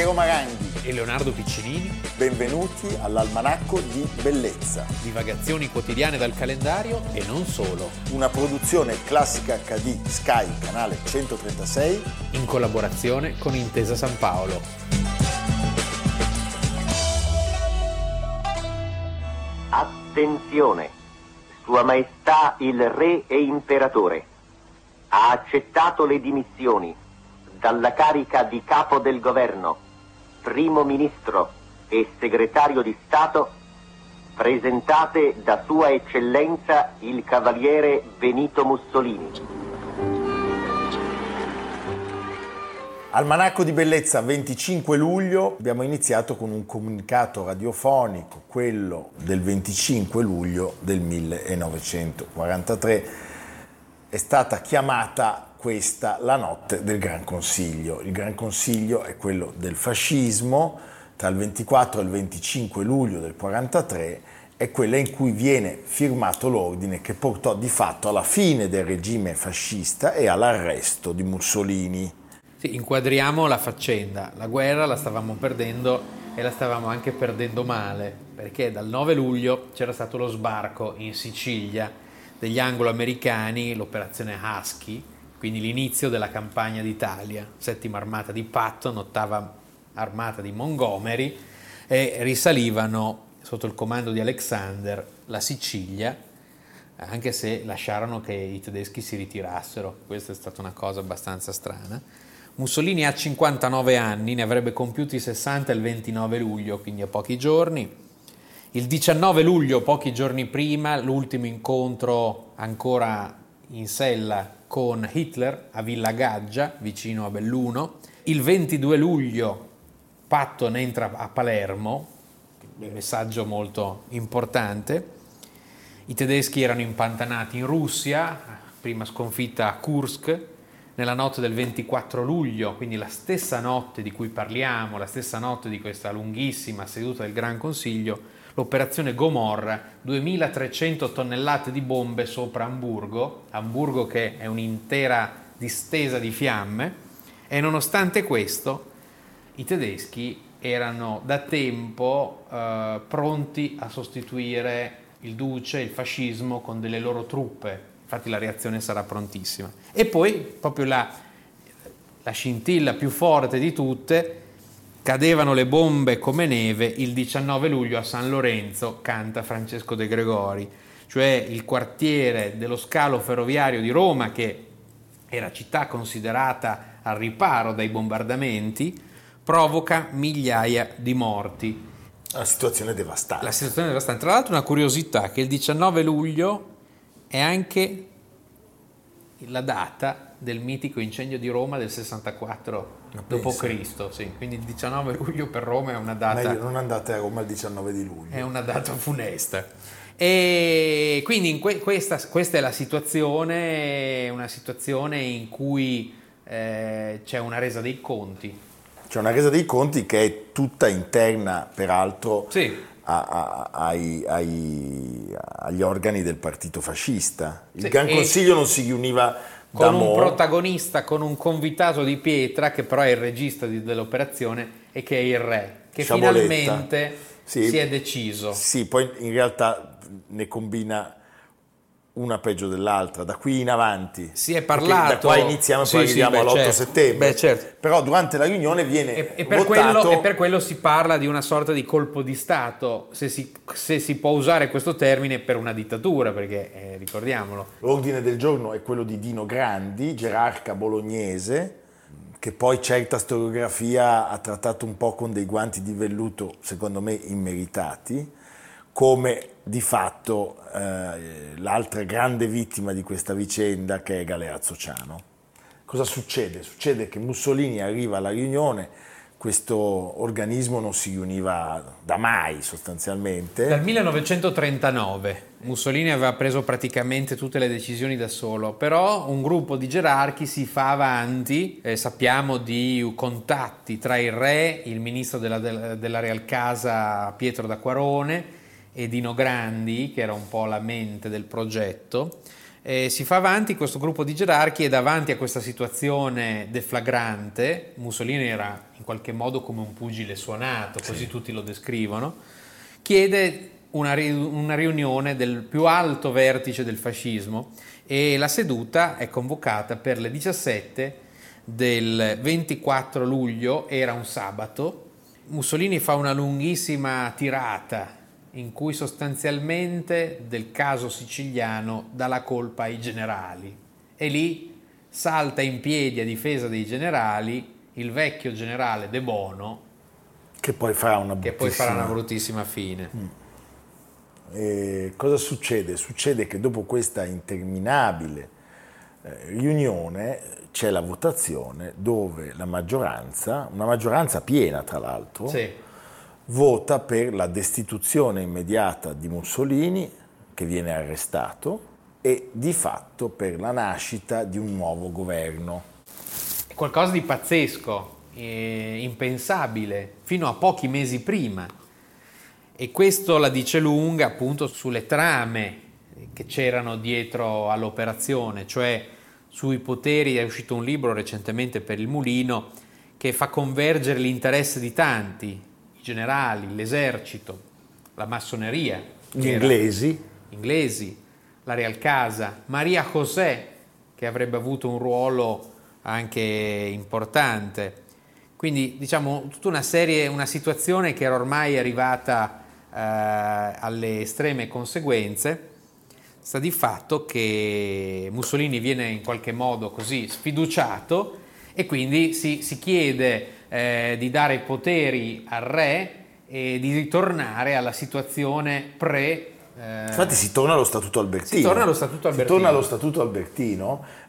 Piero Maranghi e Leonardo Piccinini. Benvenuti all'Almanacco di Bellezza. Divagazioni quotidiane dal calendario e non solo. Una produzione Classica HD Sky, canale 136, in collaborazione con Intesa San Paolo. Attenzione! Sua Maestà il Re e Imperatore ha accettato le dimissioni dalla carica di capo del governo, primo ministro e segretario di Stato presentate da Sua Eccellenza il Cavaliere Benito Mussolini. Almanacco di Bellezza, 25 luglio, abbiamo iniziato con un comunicato radiofonico, quello del 25 luglio del 1943, è stata chiamata questa la notte del Gran Consiglio. Il Gran Consiglio è quello del fascismo, tra il 24 e il 25 luglio del 43, è quella in cui viene firmato l'ordine che portò di fatto alla fine del regime fascista e all'arresto di Mussolini. Sì, inquadriamo la faccenda. La guerra la stavamo perdendo e la stavamo anche perdendo male, perché dal 9 luglio c'era stato lo sbarco in Sicilia degli anglo-americani, l'operazione Husky, quindi l'inizio della campagna d'Italia, settima armata di Patton, ottava armata di Montgomery, e risalivano sotto il comando di Alexander la Sicilia, anche se lasciarono che i tedeschi si ritirassero. Questa è stata una cosa abbastanza strana. Mussolini ha 59 anni, ne avrebbe compiuti 60 il 29 luglio, quindi a pochi giorni. Il 19 luglio, pochi giorni prima, l'ultimo incontro ancora in sella con Hitler a Villa Gaggia, vicino a Belluno. Il 22 luglio Patton entra a Palermo, un messaggio molto importante. I tedeschi erano impantanati in Russia, prima sconfitta a Kursk. Nella notte del 24 luglio, quindi la stessa notte di cui parliamo, la stessa notte di questa lunghissima seduta del Gran Consiglio, l'operazione Gomorra, 2300 tonnellate di bombe sopra Amburgo che è un'intera distesa di fiamme. E nonostante questo, i tedeschi erano da tempo pronti a sostituire il duce, il fascismo, con delle loro truppe. Infatti la reazione sarà prontissima. E poi, proprio la scintilla più forte di tutte, cadevano le bombe come neve il 19 luglio a San Lorenzo, canta Francesco De Gregori, cioè il quartiere dello scalo ferroviario di Roma, che era città considerata al riparo dai bombardamenti, provoca migliaia di morti. La situazione è devastante. Tra l'altro una curiosità, che il 19 luglio è anche la data del mitico incendio di Roma del 64 d.C. Sì. Quindi il 19 luglio per Roma è una data... Meglio non andate a Roma il 19 di luglio. È una data funesta. E quindi questa è la situazione, una situazione in cui c'è una resa dei conti. C'è una resa dei conti che è tutta interna, peraltro, sì, agli organi del partito fascista. Il sì, Gran Consiglio non si riuniva con un protagonista, con un convitato di pietra, che però è il regista dell'operazione e che è il re, che Sciaboletta, finalmente sì, si è deciso. Sì, poi in realtà ne combina una peggio dell'altra, da qui in avanti. Si è parlato. Da qua iniziamo e poi arriviamo all'8 certo, settembre. Certo. Però durante la riunione viene votato. E per quello si parla di una sorta di colpo di Stato, se si può usare questo termine per una dittatura, perché ricordiamolo. L'ordine del giorno è quello di Dino Grandi, gerarca bolognese, che poi certa storiografia ha trattato un po' con dei guanti di velluto, secondo me immeritati, come di fatto l'altra grande vittima di questa vicenda, che è Galeazzo Ciano. Cosa succede? Succede che Mussolini arriva alla riunione, questo organismo non si riuniva da mai sostanzialmente. Dal 1939 Mussolini aveva preso praticamente tutte le decisioni da solo, però un gruppo di gerarchi si fa avanti, sappiamo di contatti tra il re, il ministro della Real Casa Pietro d'Acquarone e Dino Grandi, che era un po' la mente del progetto, Si fa avanti questo gruppo di gerarchi e davanti a questa situazione deflagrante, Mussolini era in qualche modo come un pugile suonato, così tutti lo descrivono, chiede una riunione del più alto vertice del fascismo e la seduta è convocata per le 17 del 24 luglio, era un sabato. Mussolini fa una lunghissima tirata in cui sostanzialmente del caso siciliano dà la colpa ai generali e lì salta in piedi a difesa dei generali il vecchio generale De Bono che poi farà una bruttissima fine. E cosa succede? Succede che dopo questa interminabile riunione c'è la votazione dove la maggioranza, una maggioranza piena tra l'altro, vota per la destituzione immediata di Mussolini, che viene arrestato, e di fatto per la nascita di un nuovo governo. È qualcosa di pazzesco, impensabile, fino a pochi mesi prima. E questo la dice lunga appunto sulle trame che c'erano dietro all'operazione, cioè sui poteri. È uscito un libro recentemente per il Mulino che fa convergere l'interesse di tanti, generali, l'esercito, la massoneria, gli inglesi, la Real Casa, Maria José, che avrebbe avuto un ruolo anche importante. Quindi diciamo tutta una situazione che era ormai arrivata alle estreme conseguenze. Sta di fatto che Mussolini viene in qualche modo così sfiduciato e quindi si chiede di dare poteri al re e di ritornare alla situazione Infatti si torna allo Statuto Albertino.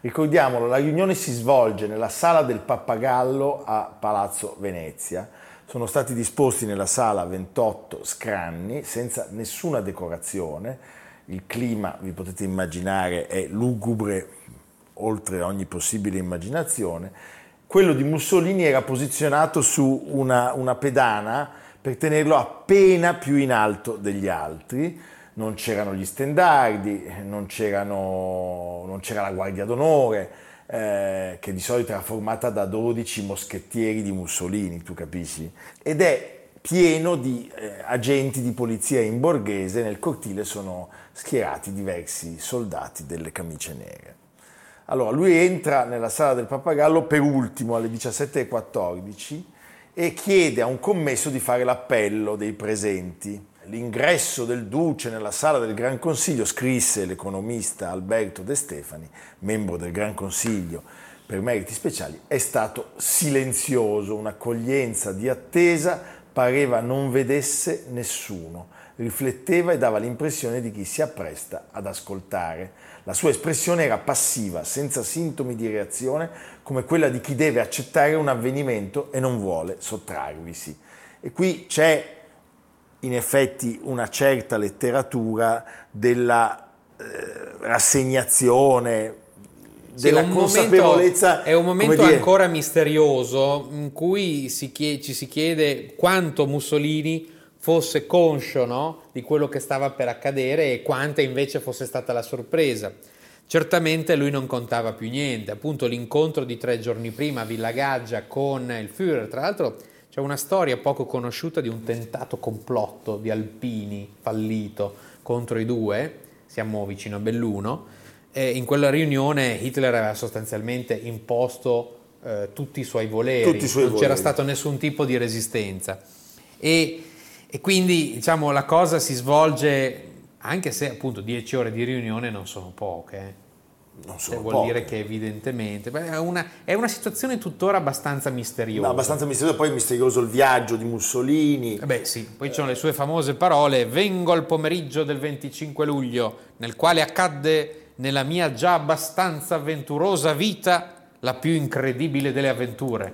Ricordiamolo, la riunione si svolge nella Sala del Pappagallo a Palazzo Venezia. Sono stati disposti nella sala 28 scranni senza nessuna decorazione. Il clima, vi potete immaginare, è lugubre oltre ogni possibile immaginazione. Quello di Mussolini era posizionato su una pedana per tenerlo appena più in alto degli altri. Non c'erano gli stendardi, non c'era la guardia d'onore, che di solito era formata da 12 moschettieri di Mussolini, tu capisci? Ed è pieno di agenti di polizia in borghese. Nel cortile sono schierati diversi soldati delle camicie nere. Allora, lui entra nella Sala del Pappagallo per ultimo alle 17:14 e chiede a un commesso di fare l'appello dei presenti. L'ingresso del Duce nella Sala del Gran Consiglio, scrisse l'economista Alberto De Stefani, membro del Gran Consiglio per meriti speciali, è stato silenzioso, un'accoglienza di attesa, pareva non vedesse nessuno. Rifletteva e dava l'impressione di chi si appresta ad ascoltare. La sua espressione era passiva, senza sintomi di reazione, come quella di chi deve accettare un avvenimento e non vuole sottrarvisi. E qui c'è in effetti una certa letteratura della rassegnazione, della consapevolezza. È un momento ancora misterioso in cui ci si chiede quanto Mussolini fosse conscio, no, di quello che stava per accadere e quanta invece fosse stata la sorpresa. Certamente lui non contava più niente. Appunto l'incontro di 3 giorni prima a Villa Gaggia con il Führer, tra l'altro c'è una storia poco conosciuta di un tentato complotto di alpini fallito contro i due, siamo vicino a Belluno, e in quella riunione Hitler aveva sostanzialmente imposto tutti i suoi voleri, c'era stato nessun tipo di resistenza. E quindi diciamo la cosa si svolge, anche se appunto 10 ore di riunione non sono poche. Vuol dire che evidentemente è una situazione tuttora abbastanza misteriosa. No, abbastanza misteriosa, poi è misterioso il viaggio di Mussolini. Poi ci sono le sue famose parole: vengo al pomeriggio del 25 luglio, nel quale accadde nella mia già abbastanza avventurosa vita la più incredibile delle avventure.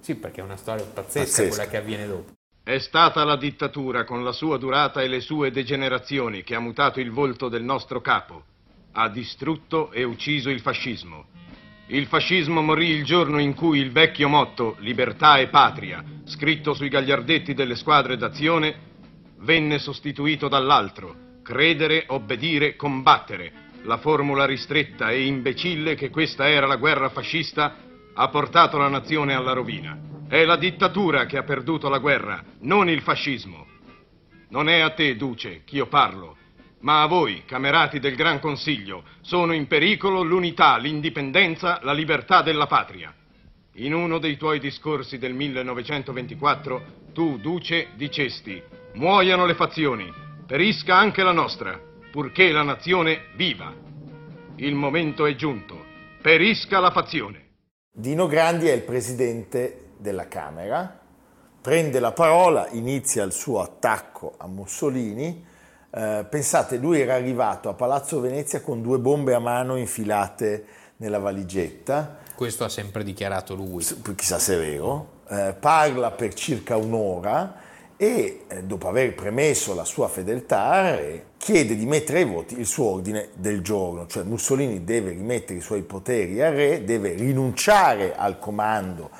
Sì, perché è una storia pazzesca quella che avviene dopo. È stata la dittatura, con la sua durata e le sue degenerazioni, che ha mutato il volto del nostro capo. Ha distrutto e ucciso il fascismo. Il fascismo morì il giorno in cui il vecchio motto «Libertà e patria», scritto sui gagliardetti delle squadre d'azione, venne sostituito dall'altro: «Credere, obbedire, combattere», la formula ristretta e imbecille che questa era la guerra fascista ha portato la nazione alla rovina. È la dittatura che ha perduto la guerra, non il fascismo. Non è a te, Duce, che io parlo, ma a voi, camerati del Gran Consiglio, sono in pericolo l'unità, l'indipendenza, la libertà della patria. In uno dei tuoi discorsi del 1924, tu, Duce, dicesti: muoiano le fazioni, perisca anche la nostra, purché la nazione viva. Il momento è giunto, perisca la fazione. Dino Grandi è il presidente della Camera, prende la parola, inizia il suo attacco a Mussolini. Pensate, lui era arrivato a Palazzo Venezia con 2 bombe a mano infilate nella valigetta. Questo ha sempre dichiarato lui. Chissà se è vero. Parla per circa un'ora e, dopo aver premesso la sua fedeltà al re, chiede di mettere ai voti il suo ordine del giorno, cioè Mussolini deve rimettere i suoi poteri al re, deve rinunciare al comando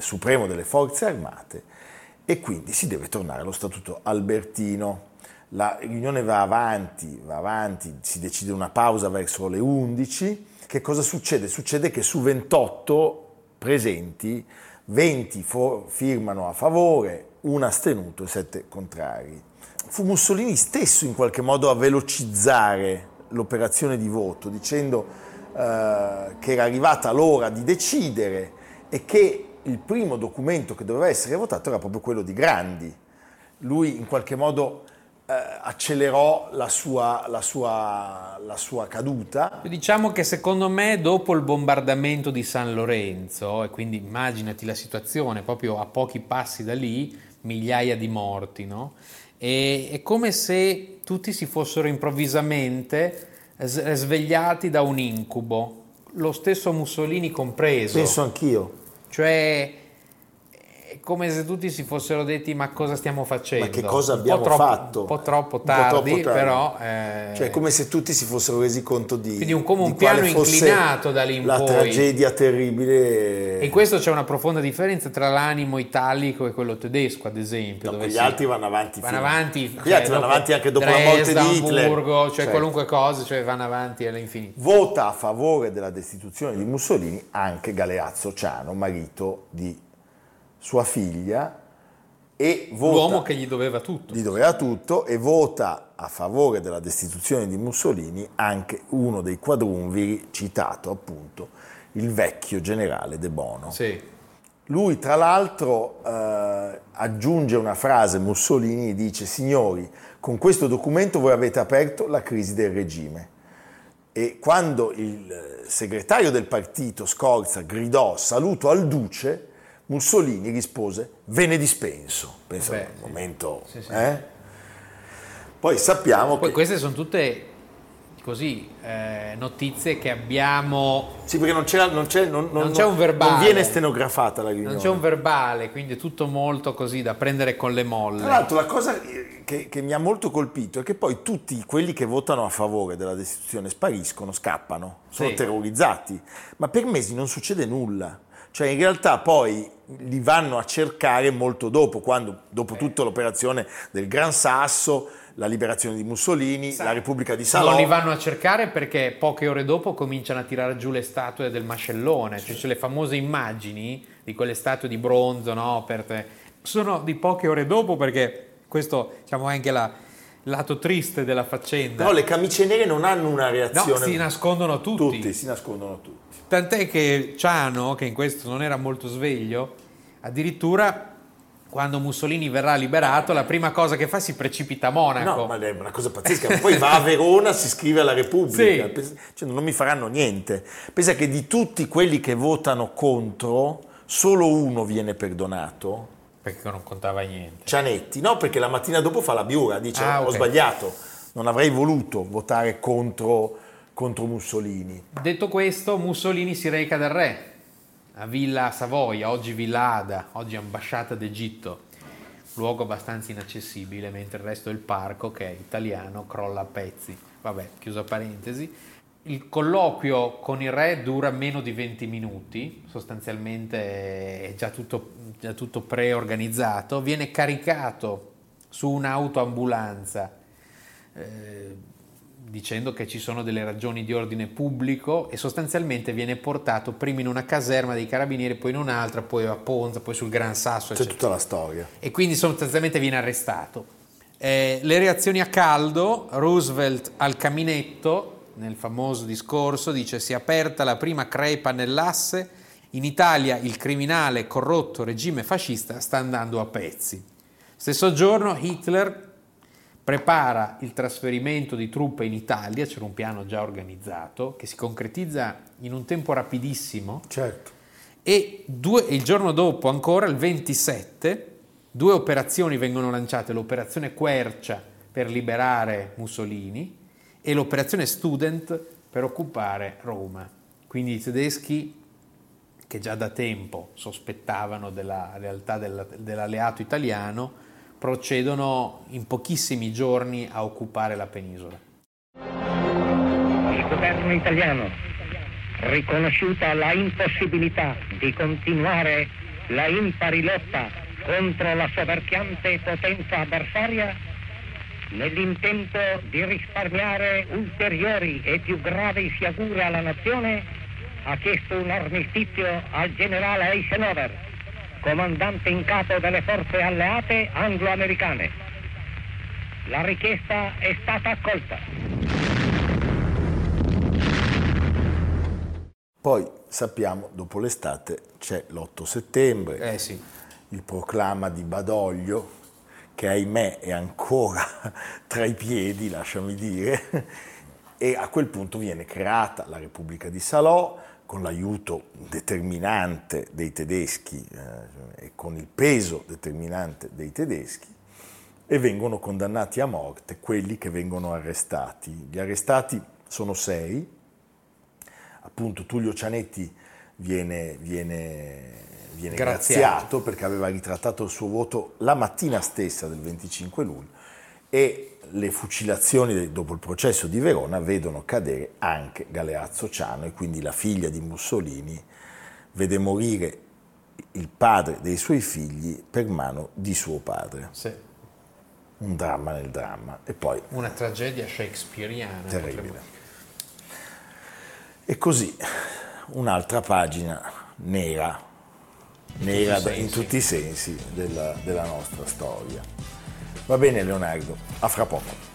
supremo delle forze armate e quindi si deve tornare allo statuto albertino. La riunione va avanti, si decide una pausa verso le 11. Che cosa succede? Succede che su 28 presenti 20 firmano a favore, 1 astenuto e 7 contrari. Fu Mussolini stesso in qualche modo a velocizzare l'operazione di voto, dicendo che era arrivata l'ora di decidere e che il primo documento che doveva essere votato era proprio quello di Grandi. Lui in qualche modo accelerò la sua caduta. Diciamo che secondo me dopo il bombardamento di San Lorenzo, e quindi immaginati la situazione proprio a pochi passi da lì, migliaia di morti, no? È come se tutti si fossero improvvisamente svegliati da un incubo, lo stesso Mussolini compreso. Penso anch'io. Cioè è come se tutti si fossero detti: ma cosa stiamo facendo? Ma che cosa abbiamo fatto? Un po' troppo tardi. Però... Cioè è come se tutti si fossero resi conto di... Quindi un piano inclinato da lì in poi. La tragedia terribile... E in questo c'è una profonda differenza tra l'animo italico e quello tedesco, ad esempio. No, dove gli altri vanno avanti. Vanno avanti anche dopo la morte di Hitler. Cioè certo. Qualunque cosa, cioè vanno avanti all'infinito. Vota a favore della destituzione di Mussolini anche Galeazzo Ciano, marito di sua figlia, e vota, l'uomo che gli doveva tutto, e vota a favore della destituzione di Mussolini anche uno dei quadrumviri citato, appunto, il vecchio generale De Bono. Sì. Lui tra l'altro aggiunge una frase, Mussolini, e dice: signori, con questo documento voi avete aperto la crisi del regime. E quando il segretario del partito, Scorza, gridò "saluto al duce", Mussolini rispose "ve ne dispenso". Pensa a un momento. Sì. Poi sappiamo che queste sono tutte così notizie che abbiamo. Sì, perché non c'è un verbale. Non viene stenografata la riunione. Non c'è un verbale, quindi è tutto molto così da prendere con le molle. Tra l'altro, la cosa che mi ha molto colpito è che poi tutti quelli che votano a favore della destituzione spariscono, scappano, sono terrorizzati, ma per mesi non succede nulla. Cioè in realtà poi li vanno a cercare molto dopo, quando dopo tutta l'operazione del Gran Sasso, la liberazione di Mussolini, la Repubblica di Salò. Non li vanno a cercare perché poche ore dopo cominciano a tirare giù le statue del mascellone, cioè c'è le famose immagini di quelle statue di bronzo, no, sono di poche ore dopo, perché questo, diciamo, è anche lato triste della faccenda. Però le camicie nere non hanno una reazione. No, si nascondono tutti. Tant'è che Ciano, che in questo non era molto sveglio, addirittura quando Mussolini verrà liberato, la prima cosa che fa si precipita a Monaco. No, ma è una cosa pazzesca. Poi va a Verona, si iscrive alla Repubblica. Sì. Cioè, non mi faranno niente. Pensa che di tutti quelli che votano contro, solo uno viene perdonato. Perché non contava niente. Cianetti. No, perché la mattina dopo fa la biura, dice "ho sbagliato, non avrei voluto votare contro Mussolini". Detto questo, Mussolini si reca dal re a Villa Savoia, oggi Villa Ada, oggi ambasciata d'Egitto, luogo abbastanza inaccessibile, mentre il resto del parco, che è italiano, crolla a pezzi. Vabbè, chiusa parentesi. Il colloquio con il re dura meno di 20 minuti, sostanzialmente è già tutto preorganizzato. Viene caricato su un'autoambulanza dicendo che ci sono delle ragioni di ordine pubblico, e sostanzialmente viene portato prima in una caserma dei carabinieri, poi in un'altra, poi a Ponza, poi sul Gran Sasso, eccetera. C'è tutta la storia. E quindi sostanzialmente viene arrestato. Le reazioni a caldo: Roosevelt al caminetto, nel famoso discorso, dice: si è aperta la prima crepa nell'asse, in Italia il criminale corrotto regime fascista sta andando a pezzi. Stesso giorno Hitler prepara il trasferimento di truppe in Italia, c'era un piano già organizzato che si concretizza in un tempo rapidissimo. Certo. E il giorno dopo ancora, il 27, due operazioni vengono lanciate: l'operazione Quercia per liberare Mussolini e l'operazione Student per occupare Roma. Quindi i tedeschi, che già da tempo sospettavano della realtà dell'alleato italiano, procedono in pochissimi giorni a occupare la penisola. Il governo italiano, riconosciuta la impossibilità di continuare la impari lotta contro la soverchiante potenza avversaria, nell'intento di risparmiare ulteriori e più gravi sciagure alla nazione, ha chiesto un armistizio al generale Eisenhower, comandante in capo delle forze alleate anglo-americane. La richiesta è stata accolta. Poi sappiamo, dopo l'estate c'è l'8 settembre, sì. Il proclama di Badoglio, che ahimè è ancora tra i piedi, lasciami dire, e a quel punto viene creata la Repubblica di Salò, con l'aiuto determinante dei tedeschi e con il peso determinante dei tedeschi, e vengono condannati a morte quelli che vengono arrestati. Gli arrestati sono 6, appunto Tullio Cianetti viene graziato perché aveva ritrattato il suo voto la mattina stessa del 25 luglio, e le fucilazioni dopo il processo di Verona vedono cadere anche Galeazzo Ciano, e quindi la figlia di Mussolini vede morire il padre dei suoi figli per mano di suo padre. Sì. Un dramma nel dramma. E poi una tragedia shakespeariana. Terribile. E così un'altra pagina nera in tutti i sensi della nostra storia. Va bene Leonardo, a fra poco.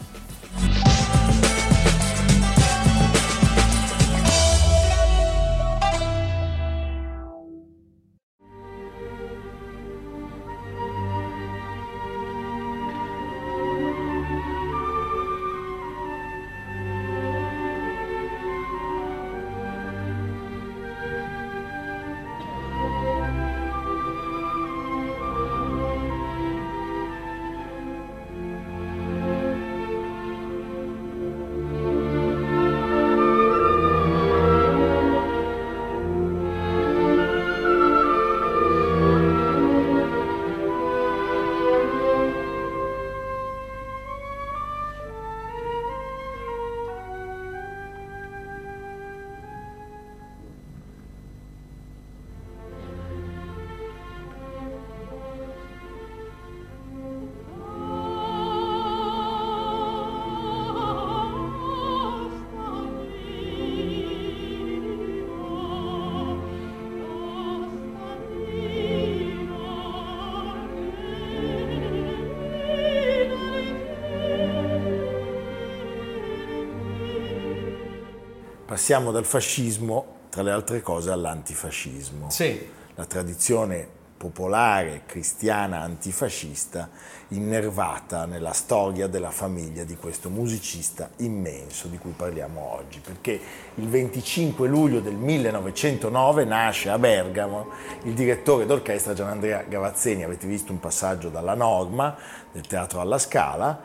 Passiamo dal fascismo, tra le altre cose, all'antifascismo. Sì. La tradizione popolare cristiana antifascista innervata nella storia della famiglia di questo musicista immenso di cui parliamo oggi, perché il 25 luglio del 1909 nasce a Bergamo il direttore d'orchestra Gianandrea Gavazzeni. Avete visto un passaggio dalla Norma del Teatro alla Scala,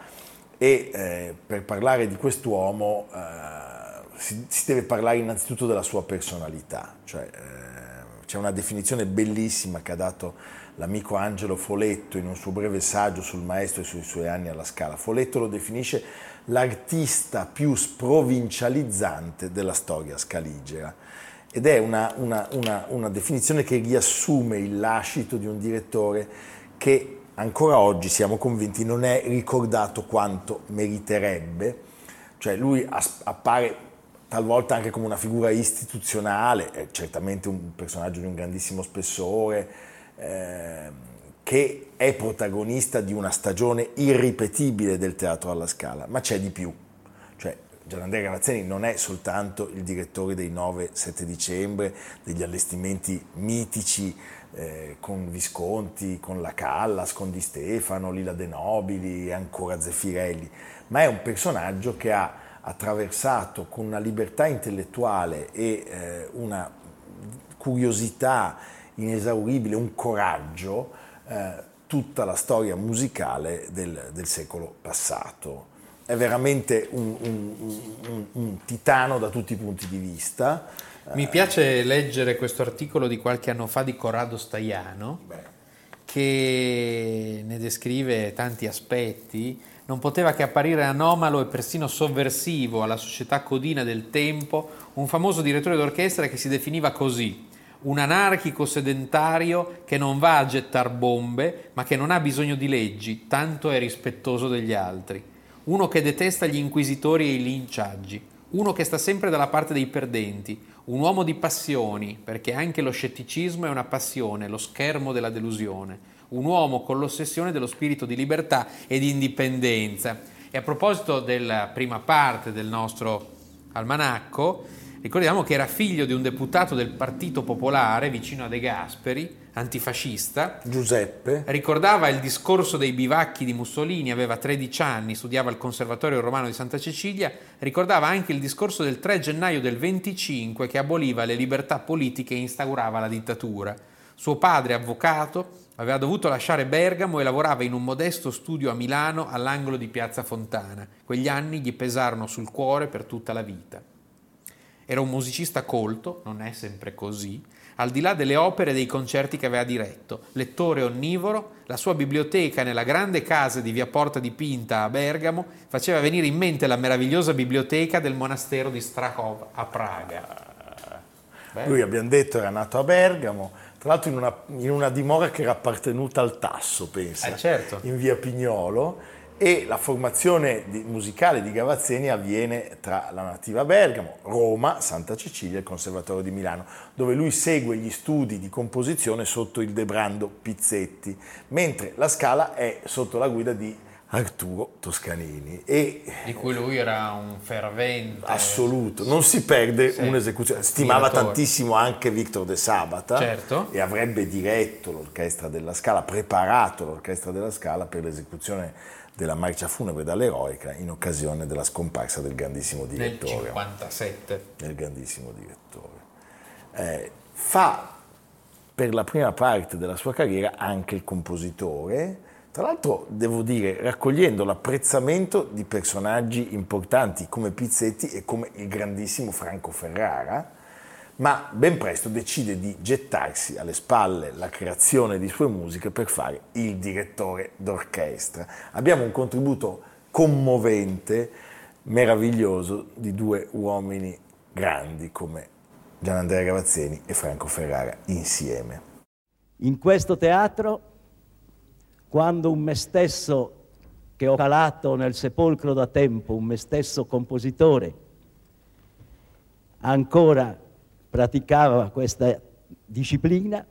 e per parlare di quest'uomo si deve parlare innanzitutto della sua personalità, cioè c'è una definizione bellissima che ha dato l'amico Angelo Foletto in un suo breve saggio sul maestro e sui suoi anni alla Scala. Foletto lo definisce l'artista più sprovincializzante della storia scaligera, ed è una definizione che riassume il lascito di un direttore che ancora oggi siamo convinti non è ricordato quanto meriterebbe, Cioè lui appare talvolta anche come una figura istituzionale, è certamente un personaggio di un grandissimo spessore, che è protagonista di una stagione irripetibile del teatro alla Scala, ma c'è di più. Cioè, Gianandrea Gavazzeni non è soltanto il direttore dei 9-7 dicembre, degli allestimenti mitici con Visconti, con La Callas, con Di Stefano, Lila De Nobili e ancora Zeffirelli, ma è un personaggio che ha attraversato con una libertà intellettuale e una curiosità inesauribile, un coraggio, tutta la storia musicale del secolo passato. È veramente un titano da tutti i punti di vista. Mi piace leggere questo articolo di qualche anno fa di Corrado Staiano, che ne descrive tanti aspetti. Non poteva che apparire anomalo e persino sovversivo alla società codina del tempo un famoso direttore d'orchestra che si definiva così: un anarchico sedentario che non va a gettar bombe, ma che non ha bisogno di leggi, tanto è rispettoso degli altri. Uno che detesta gli inquisitori e i linciaggi, uno che sta sempre dalla parte dei perdenti, un uomo di passioni, perché anche lo scetticismo è una passione, lo schermo della delusione, un uomo con l'ossessione dello spirito di libertà e di indipendenza. E a proposito della prima parte del nostro almanacco, ricordiamo che era figlio di un deputato del Partito Popolare vicino a De Gasperi, antifascista. Giuseppe ricordava il discorso dei bivacchi di Mussolini, aveva 13 anni, studiava al Conservatorio Romano di Santa Cecilia, ricordava anche il discorso del 3 gennaio del 25 che aboliva le libertà politiche e instaurava la dittatura. Suo padre, avvocato, aveva dovuto lasciare Bergamo e lavorava in un modesto studio a Milano all'angolo di Piazza Fontana. Quegli anni gli pesarono sul cuore per tutta la vita. Era un musicista colto, non è sempre così, al di là delle opere e dei concerti che aveva diretto, lettore onnivoro. La sua biblioteca nella grande casa di via Porta di Pinta a Bergamo faceva venire in mente la meravigliosa biblioteca del monastero di Strahov a Praga. Beh. Lui, abbiamo detto, era nato a Bergamo, tra l'altro in una dimora che era appartenuta al Tasso, pensa, certo, in via Pignolo, e la formazione musicale di Gavazzeni avviene tra la nativa Bergamo, Roma, Santa Cecilia e il Conservatorio di Milano, dove lui segue gli studi di composizione sotto il Debrando Pizzetti, mentre la Scala è sotto la guida di Arturo Toscanini, e di cui lui era un fervente assoluto, non si perde un'esecuzione, stimava tantissimo anche Victor De Sabata, certo, e avrebbe diretto l'orchestra della Scala, preparato l'orchestra della Scala per l'esecuzione della Marcia Funebre dall'Eroica in occasione della scomparsa del grandissimo direttore. Nel 57. Del grandissimo direttore. Fa per la prima parte della sua carriera anche il compositore, tra l'altro devo dire raccogliendo l'apprezzamento di personaggi importanti come Pizzetti e come il grandissimo Franco Ferrara, ma ben presto decide di gettarsi alle spalle la creazione di sue musiche per fare il direttore d'orchestra. Abbiamo un contributo commovente, meraviglioso, di due uomini grandi come Gianandrea Gavazzeni e Franco Ferrara insieme. In questo teatro, quando un me stesso che ho calato nel sepolcro da tempo, un me stesso compositore, ancora praticava questa disciplina,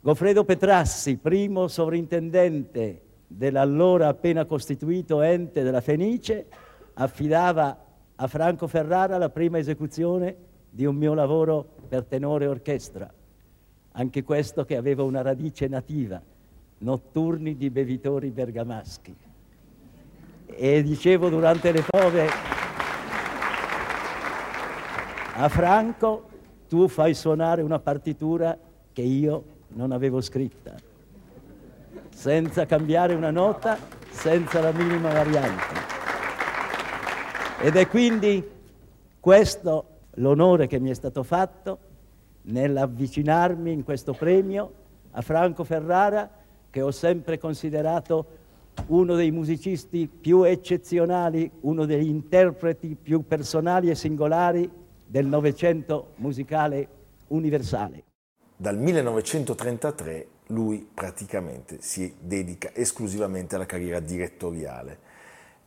Goffredo Petrassi, primo sovrintendente dell'allora appena costituito ente della Fenice, affidava a Franco Ferrara la prima esecuzione di un mio lavoro per tenore e orchestra, anche questo che aveva una radice nativa, Notturni di bevitori bergamaschi. E dicevo durante le prove a Franco: tu fai suonare una partitura che io non avevo scritta, senza cambiare una nota, senza la minima variante. Ed è quindi questo l'onore che mi è stato fatto nell'avvicinarmi in questo premio a Franco Ferrara, che ho sempre considerato uno dei musicisti più eccezionali, uno degli interpreti più personali e singolari del Novecento musicale universale. Dal 1933 lui praticamente si dedica esclusivamente alla carriera direttoriale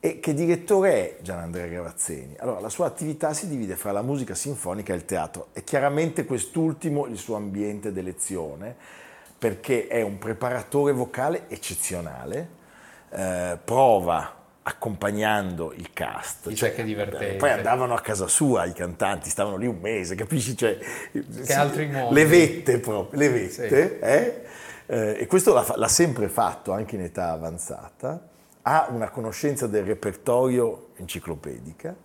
E che direttore è Gianandrea Gavazzeni? Allora, la sua attività si divide fra la musica sinfonica e il teatro. È chiaramente quest'ultimo il suo ambiente d'elezione, perché è un preparatore vocale eccezionale, prova accompagnando il cast, cioè, che divertente. Poi andavano a casa sua i cantanti, stavano lì un mese, capisci? Cioè, che altri modi. Le vette proprio, le vette, sì. E questo l'ha sempre fatto anche in età avanzata. Ha una conoscenza del repertorio enciclopedica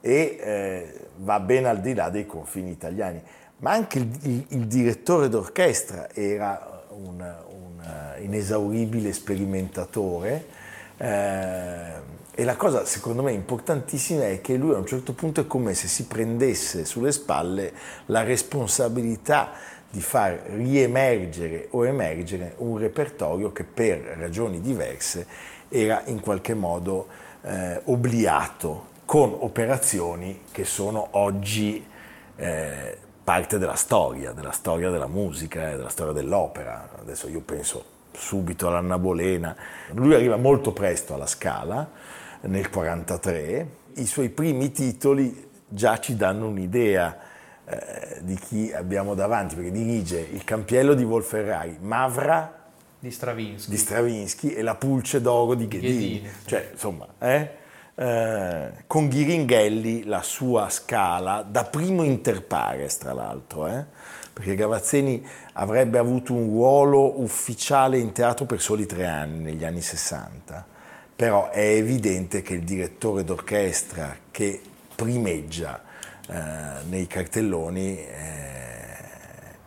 e va ben al di là dei confini italiani. Ma anche il direttore d'orchestra era un inesauribile sperimentatore. E la cosa secondo me importantissima è che lui a un certo punto è come se si prendesse sulle spalle la responsabilità di far riemergere o emergere un repertorio che per ragioni diverse era in qualche modo obliato, con operazioni che sono oggi parte della storia della musica e della storia dell'opera. Adesso io penso subito all'Anna Bolena. Lui arriva molto presto alla Scala, nel 1943. I suoi primi titoli già ci danno un'idea di chi abbiamo davanti, perché dirige Il Campiello di Wolferrari, Mavra di Stravinsky e La Pulce d'Oro di Ghedini. Cioè, insomma, con Ghiringhelli la sua Scala, da primo inter pares, tra l'altro, perché Gavazzeni avrebbe avuto un ruolo ufficiale in teatro per soli 3 anni, negli anni 60. Però è evidente che il direttore d'orchestra che primeggia nei cartelloni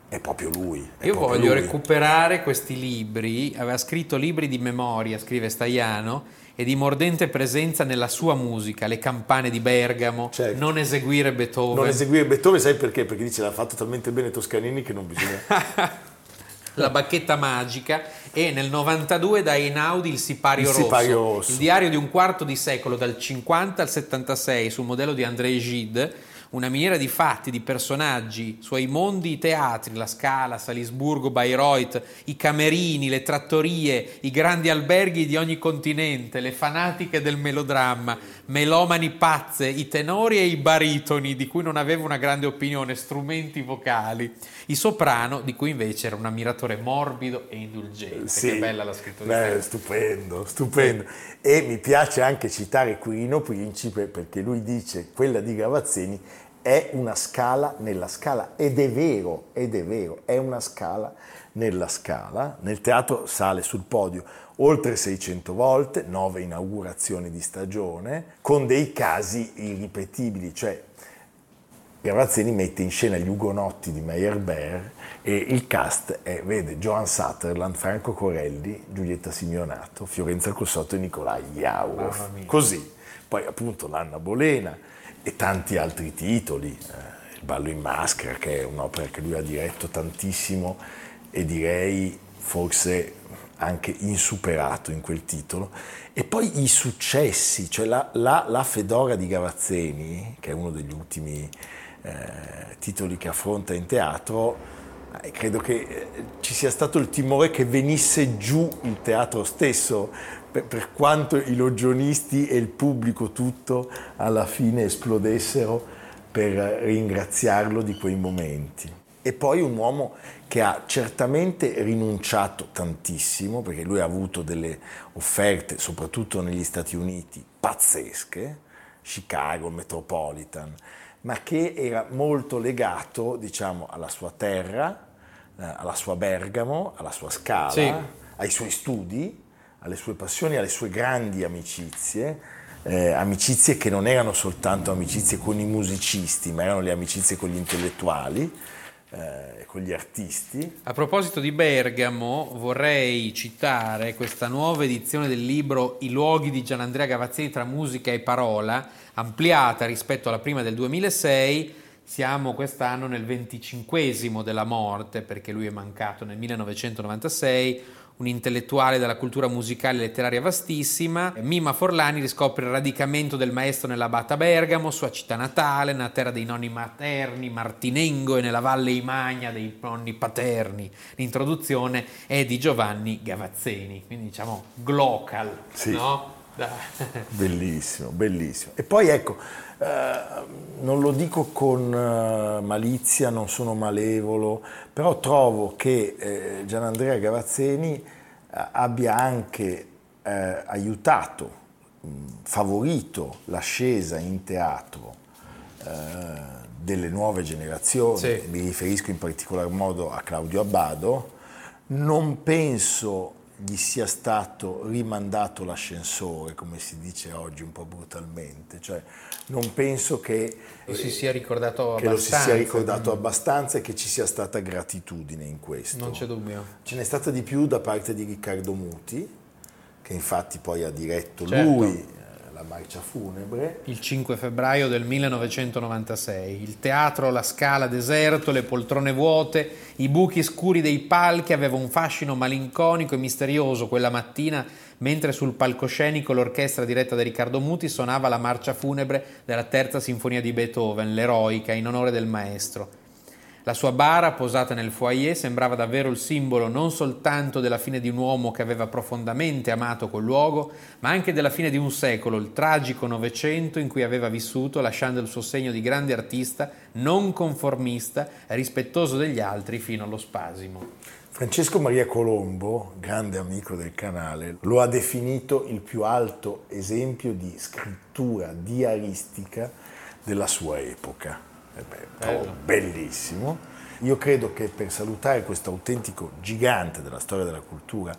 è proprio lui. È Io proprio voglio lui. Recuperare questi libri. Aveva scritto libri di memoria, scrive Staiano, e di mordente presenza nella sua musica, Le campane di Bergamo, certo. Non eseguire Beethoven, sai perché? Perché dice l'ha fatto talmente bene Toscanini che non bisogna... La bacchetta magica, e nel 92 da Einaudi il Sipario Rosso, il diario di un quarto di secolo, dal 50 al 76, sul modello di André Gide, una miniera di fatti, di personaggi, suoi mondi, i teatri, la Scala, Salisburgo, Bayreuth, i camerini, le trattorie, i grandi alberghi di ogni continente, le fanatiche del melodramma, melomani pazze, i tenori e i baritoni, di cui non aveva una grande opinione, strumenti vocali, i soprano, di cui invece era un ammiratore morbido e indulgente. Sì, che bella la scrittura. Stupendo. E mi piace anche citare Quirino Principe, perché lui dice quella di Gavazzeni è una scala nella Scala, ed è vero, è una scala nella Scala. Nel teatro sale sul podio oltre 600 volte, 9 inaugurazioni di stagione, con dei casi irripetibili, cioè Gavazzeni mette in scena Gli Ugonotti di Meyerbeer e il cast vede Joan Sutherland, Franco Corelli, Giulietta Simeonato, Fiorenza Cossotto e Nicolai Iau. Così. Poi appunto l'Anna Bolena e tanti altri titoli, Il ballo in maschera, che è un'opera che lui ha diretto tantissimo e direi forse anche insuperato in quel titolo. E poi i successi, cioè la fedora di Gavazzeni, che è uno degli ultimi titoli che affronta in teatro. Credo che ci sia stato il timore che venisse giù il teatro stesso, per quanto i logionisti e il pubblico tutto alla fine esplodessero per ringraziarlo di quei momenti. E poi un uomo che ha certamente rinunciato tantissimo, perché lui ha avuto delle offerte, soprattutto negli Stati Uniti, pazzesche, Chicago, Metropolitan, ma che era molto legato, diciamo, alla sua terra, alla sua Bergamo, alla sua Scala, sì, ai suoi studi, alle sue passioni, alle sue grandi amicizie, amicizie che non erano soltanto amicizie con i musicisti, ma erano le amicizie con gli intellettuali, con gli artisti. A proposito di Bergamo, vorrei citare questa nuova edizione del libro I luoghi di Gianandrea Gavazzeni tra musica e parola, ampliata rispetto alla prima del 2006. Siamo quest'anno nel 25° della morte, perché lui è mancato nel 1996, un intellettuale della cultura musicale e letteraria vastissima. Mima Forlani riscopre il radicamento del maestro nella Bata Bergamo, sua città natale, nella terra dei nonni materni, Martinengo, e nella valle Imagna dei nonni paterni. L'introduzione è di Giovanni Gavazzeni, quindi diciamo glocal, sì, no? Bellissimo, bellissimo. E poi ecco, non lo dico con malizia, non sono malevolo, però trovo che Gianandrea Gavazzeni abbia anche aiutato, favorito l'ascesa in teatro delle nuove generazioni, sì. Mi riferisco in particolar modo a Claudio Abbado. Non penso gli sia stato rimandato l'ascensore, come si dice oggi un po' brutalmente, cioè non penso che lo si sia ricordato abbastanza, e che ci sia stata gratitudine in questo. Non c'è dubbio. Ce n'è stata di più da parte di Riccardo Muti, che infatti poi ha diretto, certo, lui la Marcia Funebre. Il 5 febbraio del 1996, il teatro, la scala deserto, le poltrone vuote, i buchi scuri dei palchi aveva un fascino malinconico e misterioso quella mattina, mentre sul palcoscenico l'orchestra diretta da Riccardo Muti suonava la Marcia Funebre della terza sinfonia di Beethoven, l'eroica, in onore del maestro. La sua bara, posata nel foyer, sembrava davvero il simbolo non soltanto della fine di un uomo che aveva profondamente amato quel luogo, ma anche della fine di un secolo, il tragico Novecento in cui aveva vissuto, lasciando il suo segno di grande artista, non conformista, rispettoso degli altri fino allo spasimo. Francesco Maria Colombo, grande amico del canale, lo ha definito il più alto esempio di scrittura diaristica della sua epoca. Bellissimo. Io credo che per salutare questo autentico gigante della storia della cultura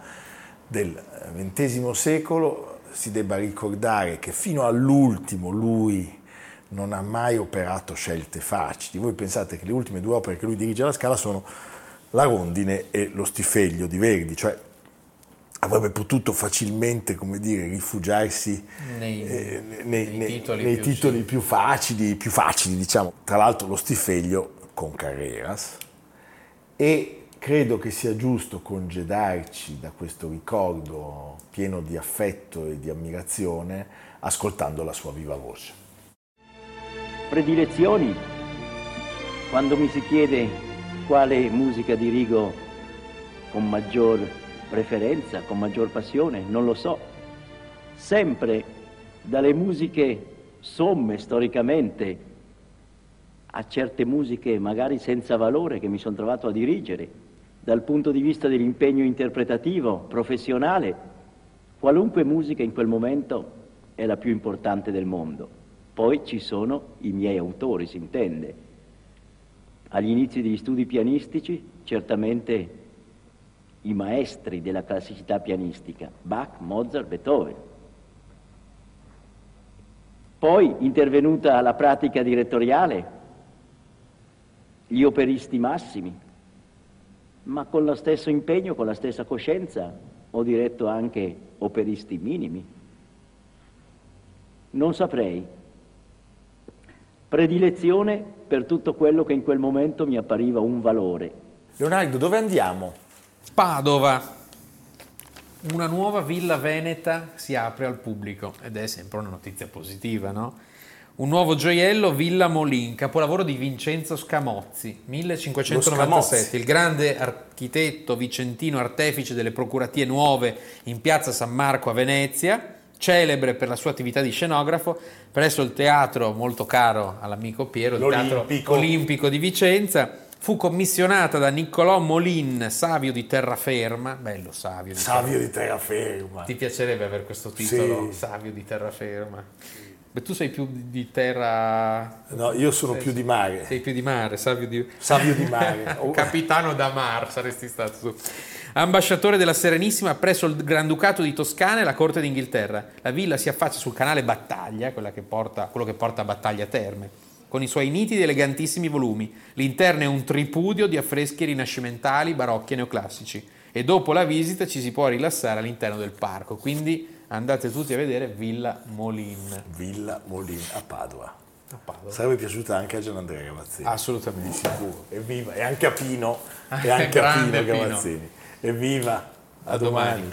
del XX secolo si debba ricordare che fino all'ultimo lui non ha mai operato scelte facili. Voi pensate che le ultime due opere che lui dirige alla Scala sono La Rondine e Lo Stifelio di Verdi, cioè avrebbe potuto facilmente, come dire, rifugiarsi nei titoli più facili, diciamo. Tra l'altro Lo Stifelio con Carreras, e credo che sia giusto congedarci da questo ricordo pieno di affetto e di ammirazione ascoltando la sua viva voce. Predilezioni? Quando mi si chiede quale musica dirigo con maggior preferenza, con maggior passione, non lo so, sempre dalle musiche somme storicamente a certe musiche magari senza valore che mi sono trovato a dirigere, dal punto di vista dell'impegno interpretativo, professionale, qualunque musica in quel momento è la più importante del mondo. Poi ci sono i miei autori, si intende. Agli inizi degli studi pianistici, certamente i maestri della classicità pianistica, Bach, Mozart, Beethoven. Poi, intervenuta la pratica direttoriale, gli operisti massimi, ma con lo stesso impegno, con la stessa coscienza, ho diretto anche operisti minimi. Non saprei. Predilezione per tutto quello che in quel momento mi appariva un valore. Leonardo, dove andiamo? Padova. Una nuova villa veneta si apre al pubblico ed è sempre una notizia positiva, no? Un nuovo gioiello, Villa Molin, capolavoro di Vincenzo Scamozzi, 1597, il grande architetto vicentino artefice delle procuratie nuove in piazza San Marco a Venezia, celebre per la sua attività di scenografo presso il teatro molto caro all'amico Piero, il Teatro Olimpico di Vicenza. Fu commissionata da Niccolò Molin, savio di terraferma. Bello, savio di terraferma. Ti piacerebbe avere questo titolo? Sì. Savio di terraferma. Beh, tu sei più di terra... No, io sono più di mare. Sei più di mare, savio di mare. Capitano da mar saresti stato tu. Ambasciatore della Serenissima presso il Granducato di Toscana e la Corte d'Inghilterra. La villa si affaccia sul canale Battaglia, quello che porta a Battaglia Terme, con i suoi nitidi e elegantissimi volumi. L'interno è un tripudio di affreschi rinascimentali, barocchi e neoclassici. E dopo la visita ci si può rilassare all'interno del parco. Quindi andate tutti a vedere Villa Molin. Villa Molin a Padova. Sarebbe piaciuta anche a Gianandrea Gavazzeni. Assolutamente. Di sicuro. Evviva. E anche a Pino. E anche a Pino Gavazzeni. Evviva. A domani.